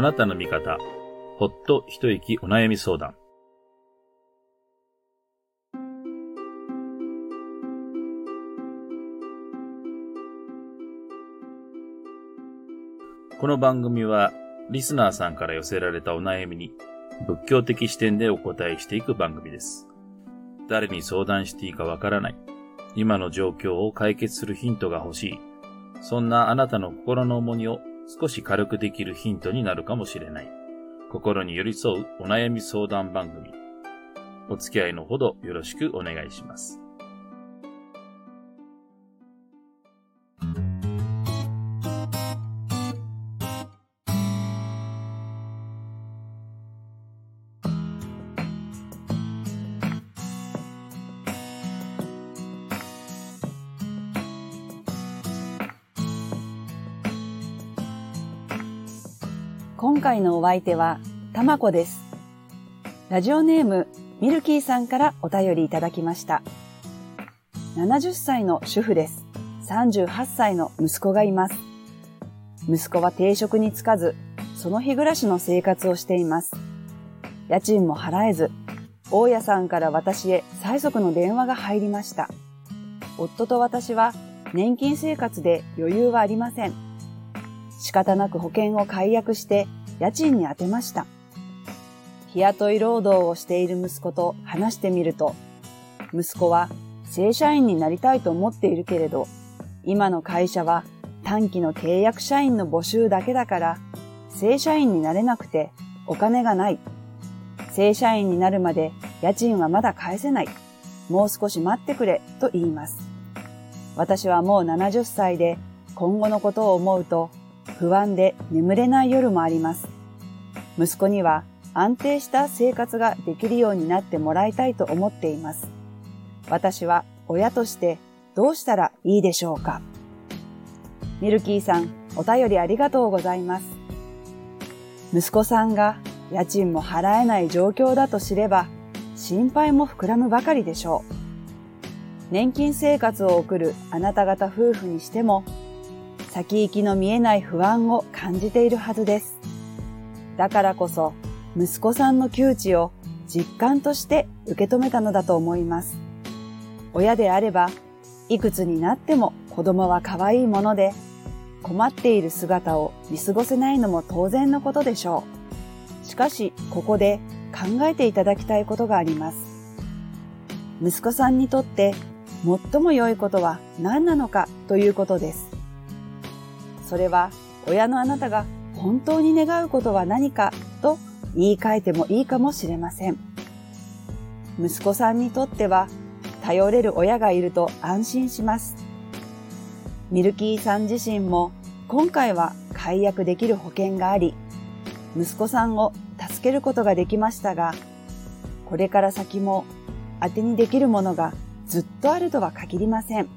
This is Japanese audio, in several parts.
あなたの味方、ほっと一息お悩み相談。この番組はリスナーさんから寄せられたお悩みに仏教的視点でお答えしていく番組です。誰に相談していいかわからない。今の状況を解決するヒントが欲しい。そんなあなたの心の重荷を少し軽くできるヒントになるかもしれない。心に寄り添うお悩み相談番組。お付き合いのほどよろしくお願いします。今回のお相手はたまこです。ラジオネームミルキーさんからお便りいただきました。70歳の主婦です。38歳の息子がいます。息子は定職に就かず、その日暮らしの生活をしています。家賃も払えず、大家さんから私へ催促の電話が入りました。夫と私は年金生活で余裕はありません。仕方なく保険を解約して家賃に充てました。日雇い労働をしている息子と話してみると、息子は正社員になりたいと思っているけれど、今の会社は短期の契約社員の募集だけだから、正社員になれなくてお金がない。正社員になるまで家賃はまだ返せない。もう少し待ってくれと言います。私はもう70歳で今後のことを思うと、不安で眠れない夜もあります。息子には安定した生活ができるようになってもらいたいと思っています。私は親としてどうしたらいいでしょうか。ミルキーさん、お便りありがとうございます。息子さんが家賃も払えない状況だと知れば、心配も膨らむばかりでしょう。年金生活を送るあなた方夫婦にしても、先行きの見えない不安を感じているはずです。だからこそ、息子さんの窮地を実感として受け止めたのだと思います。親であれば、いくつになっても子供は可愛いもので、困っている姿を見過ごせないのも当然のことでしょう。しかし、ここで考えていただきたいことがあります。息子さんにとって、最も良いことは何なのかということです。それは親のあなたが本当に願うことは何かと言い換えてもいいかもしれません。息子さんにとっては頼れる親がいると安心します。ミルキーさん自身も今回は解約できる保険があり、息子さんを助けることができましたが、これから先も当てにできるものがずっとあるとは限りません。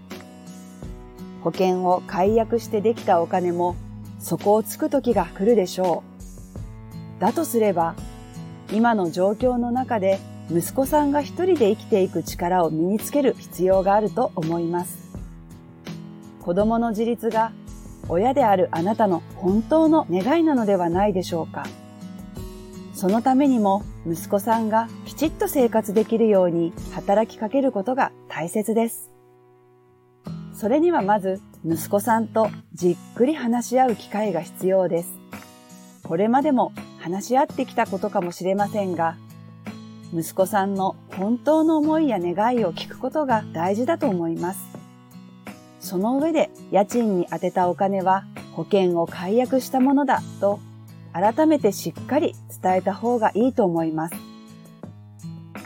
保険を解約してできたお金も底をつく時が来るでしょう。だとすれば、今の状況の中で息子さんが一人で生きていく力を身につける必要があると思います。子供の自立が親であるあなたの本当の願いなのではないでしょうか。そのためにも息子さんがきちっと生活できるように働きかけることが大切です。それにはまず息子さんとじっくり話し合う機会が必要です。これまでも話し合ってきたことかもしれませんが、息子さんの本当の思いや願いを聞くことが大事だと思います。その上で家賃に充てたお金は保険を解約したものだと改めてしっかり伝えた方がいいと思います。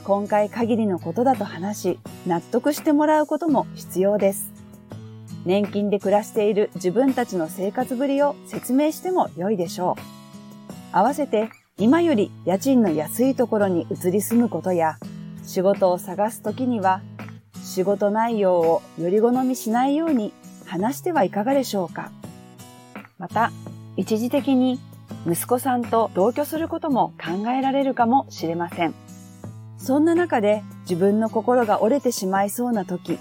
今回限りのことだと話し、納得してもらうことも必要です。年金で暮らしている自分たちの生活ぶりを説明しても良いでしょう。合わせて今より家賃の安いところに移り住むことや、仕事を探すときには仕事内容をより好みしないように話してはいかがでしょうか。また、一時的に息子さんと同居することも考えられるかもしれません。そんな中で自分の心が折れてしまいそうなとき、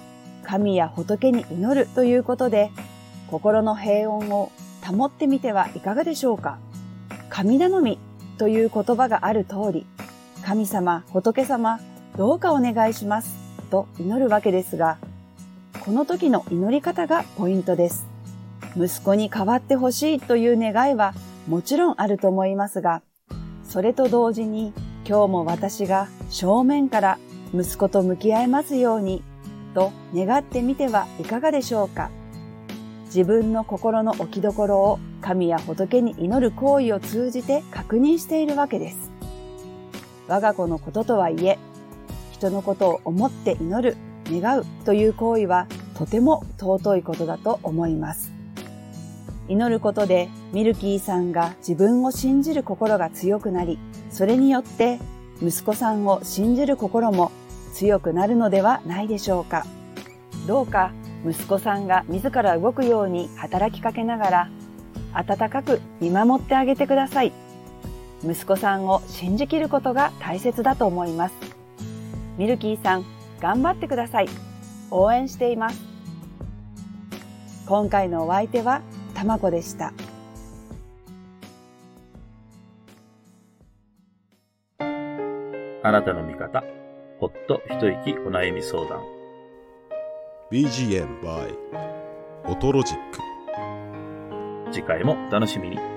神や仏に祈るということで、心の平穏を保ってみてはいかがでしょうか。神頼みという言葉がある通り、神様、仏様、どうかお願いしますと祈るわけですが、この時の祈り方がポイントです。息子に変わってほしいという願いはもちろんあると思いますが、それと同時に、今日も私が正面から息子と向き合えますようにと願ってみてはいかがでしょうか。自分の心の置きどころを神や仏に祈る行為を通じて確認しているわけです。我が子のこととはいえ、人のことを思って祈る、願うという行為はとても尊いことだと思います。祈ることでミルキーさんが自分を信じる心が強くなり、それによって息子さんを信じる心も強くなるのではないでしょうか。どうか息子さんが自ら動くように働きかけながら、温かく見守ってあげてください。息子さんを信じきることが大切だと思います。ミルキーさん、頑張ってください。応援しています。今回のお相手はたまこでした。あなたの味方、ほっと一息お悩み相談。BGM by オトロジック。次回もお楽しみに。